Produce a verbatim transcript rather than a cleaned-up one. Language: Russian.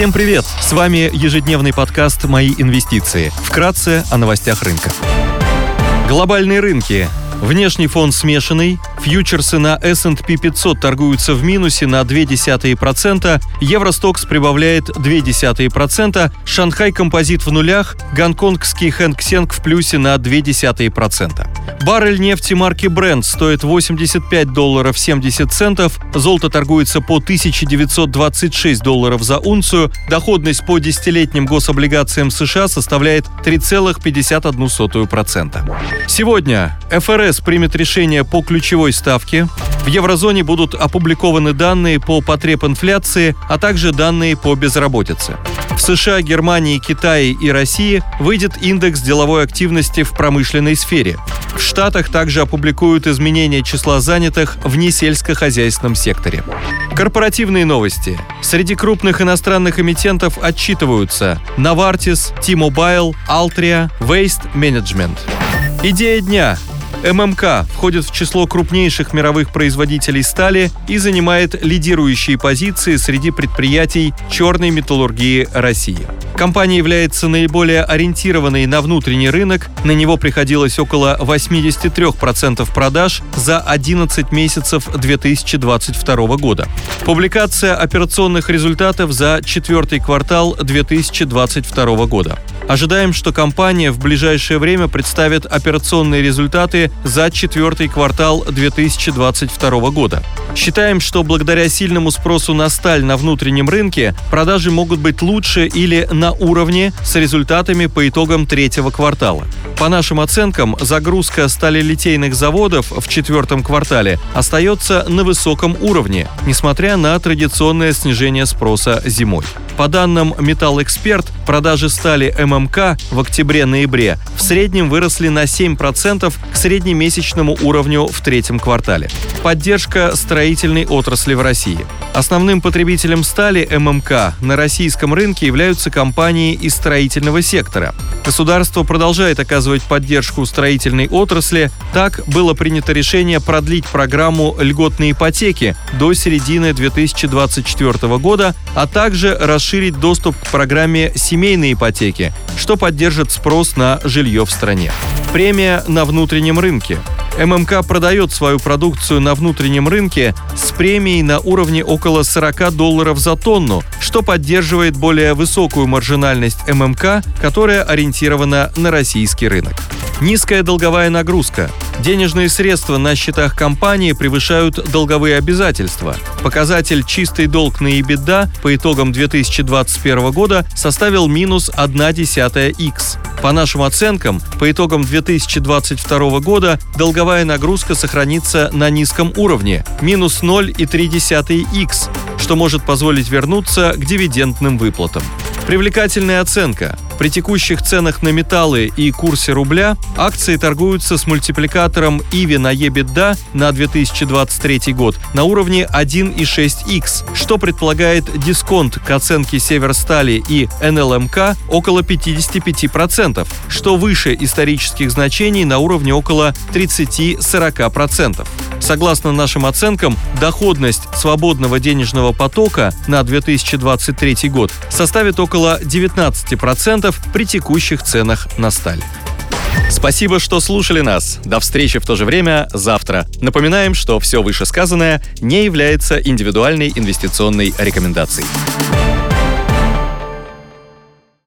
Всем привет! С вами ежедневный подкаст «Мои инвестиции». Вкратце о новостях рынка. Глобальные рынки. Внешний фон смешанный, фьючерсы на эс энд пи пятьсот торгуются в минусе на ноль целых две десятых процента, Евростокс прибавляет ноль целых две десятых процента, Шанхай Композит в нулях, гонконгский Хэнг Сенг в плюсе на ноль целых две десятых процента. Баррель нефти марки Brent стоит восемьдесят пять долларов семьдесят центов, золото торгуется по тысяча девятьсот двадцать шесть долларов за унцию, доходность по десятилетним гособлигациям США составляет три целых пятьдесят одна сотая процента. Сегодня ФРС примет решение по ключевой ставке. В еврозоне будут опубликованы данные по потребинфляции, а также данные по безработице. В США, Германии, Китае и России выйдет индекс деловой активности в промышленной сфере. В Штатах также опубликуют изменения числа занятых в несельскохозяйственном секторе. Корпоративные новости. Среди крупных иностранных эмитентов отчитываются Novartis, T-Mobile, Altria, Waste Management. Идея дня. ММК входит в число крупнейших мировых производителей стали и занимает лидирующие позиции среди предприятий черной металлургии России. Компания является наиболее ориентированной на внутренний рынок, на него приходилось около восемьдесят три процента продаж за одиннадцать месяцев две тысячи двадцать второго года. Публикация операционных результатов за четвертый квартал две тысячи двадцать второго года. Ожидаем, что компания в ближайшее время представит операционные результаты за четвертый квартал две тысячи двадцать второго года. Считаем, что благодаря сильному спросу на сталь на внутреннем рынке продажи могут быть лучше или на уровне с результатами по итогам третьего квартала. По нашим оценкам, загрузка сталелитейных заводов в четвертом квартале остается на высоком уровне, несмотря на традиционное снижение спроса зимой. По данным «Металлэксперт», продажи стали ММК в октябре-ноябре в среднем выросли на семь процентов к среднемесячному уровню в третьем квартале. Поддержка строительной отрасли в России. Основным потребителем стали ММК на российском рынке являются компании из строительного сектора. Государство продолжает оказывать поддержку строительной отрасли. Так, было принято решение продлить программу льготной ипотеки до середины две тысячи двадцать четвертого года, а также расширить доступ к программе семейной ипотеки, что поддержит спрос на жилье в стране. Премия на внутреннем рынке. ММК продает свою продукцию на внутреннем рынке с премией на уровне около сорок долларов за тонну, что поддерживает более высокую маржинальность ММК, которая ориентирована на российский рынок. Низкая долговая нагрузка. Денежные средства на счетах компании превышают долговые обязательства. Показатель «чистый долг на EBITDA» по итогам две тысячи двадцать первого года составил минус ноль целых одна десятая икс. По нашим оценкам, по итогам две тысячи двадцать второго года долговая нагрузка сохранится на низком уровне – минус ноль целых три десятых икс, что может позволить вернуться к дивидендным выплатам. Привлекательная оценка. При текущих ценах на металлы и курсе рубля акции торгуются с мультипликатором и ви на EBITDA на две тысячи двадцать третий год на уровне один целых шесть десятых икс, что предполагает дисконт к оценке Северстали и эн эл эм ка около пятьдесят пять процентов, что выше исторических значений на уровне около тридцать-сорок процентов. Согласно нашим оценкам, доходность свободного денежного потока на две тысячи двадцать третий год составит около девятнадцать процентов при текущих ценах на сталь. Спасибо, что слушали нас. До встречи в то же время завтра. Напоминаем, что все вышесказанное не является индивидуальной инвестиционной рекомендацией.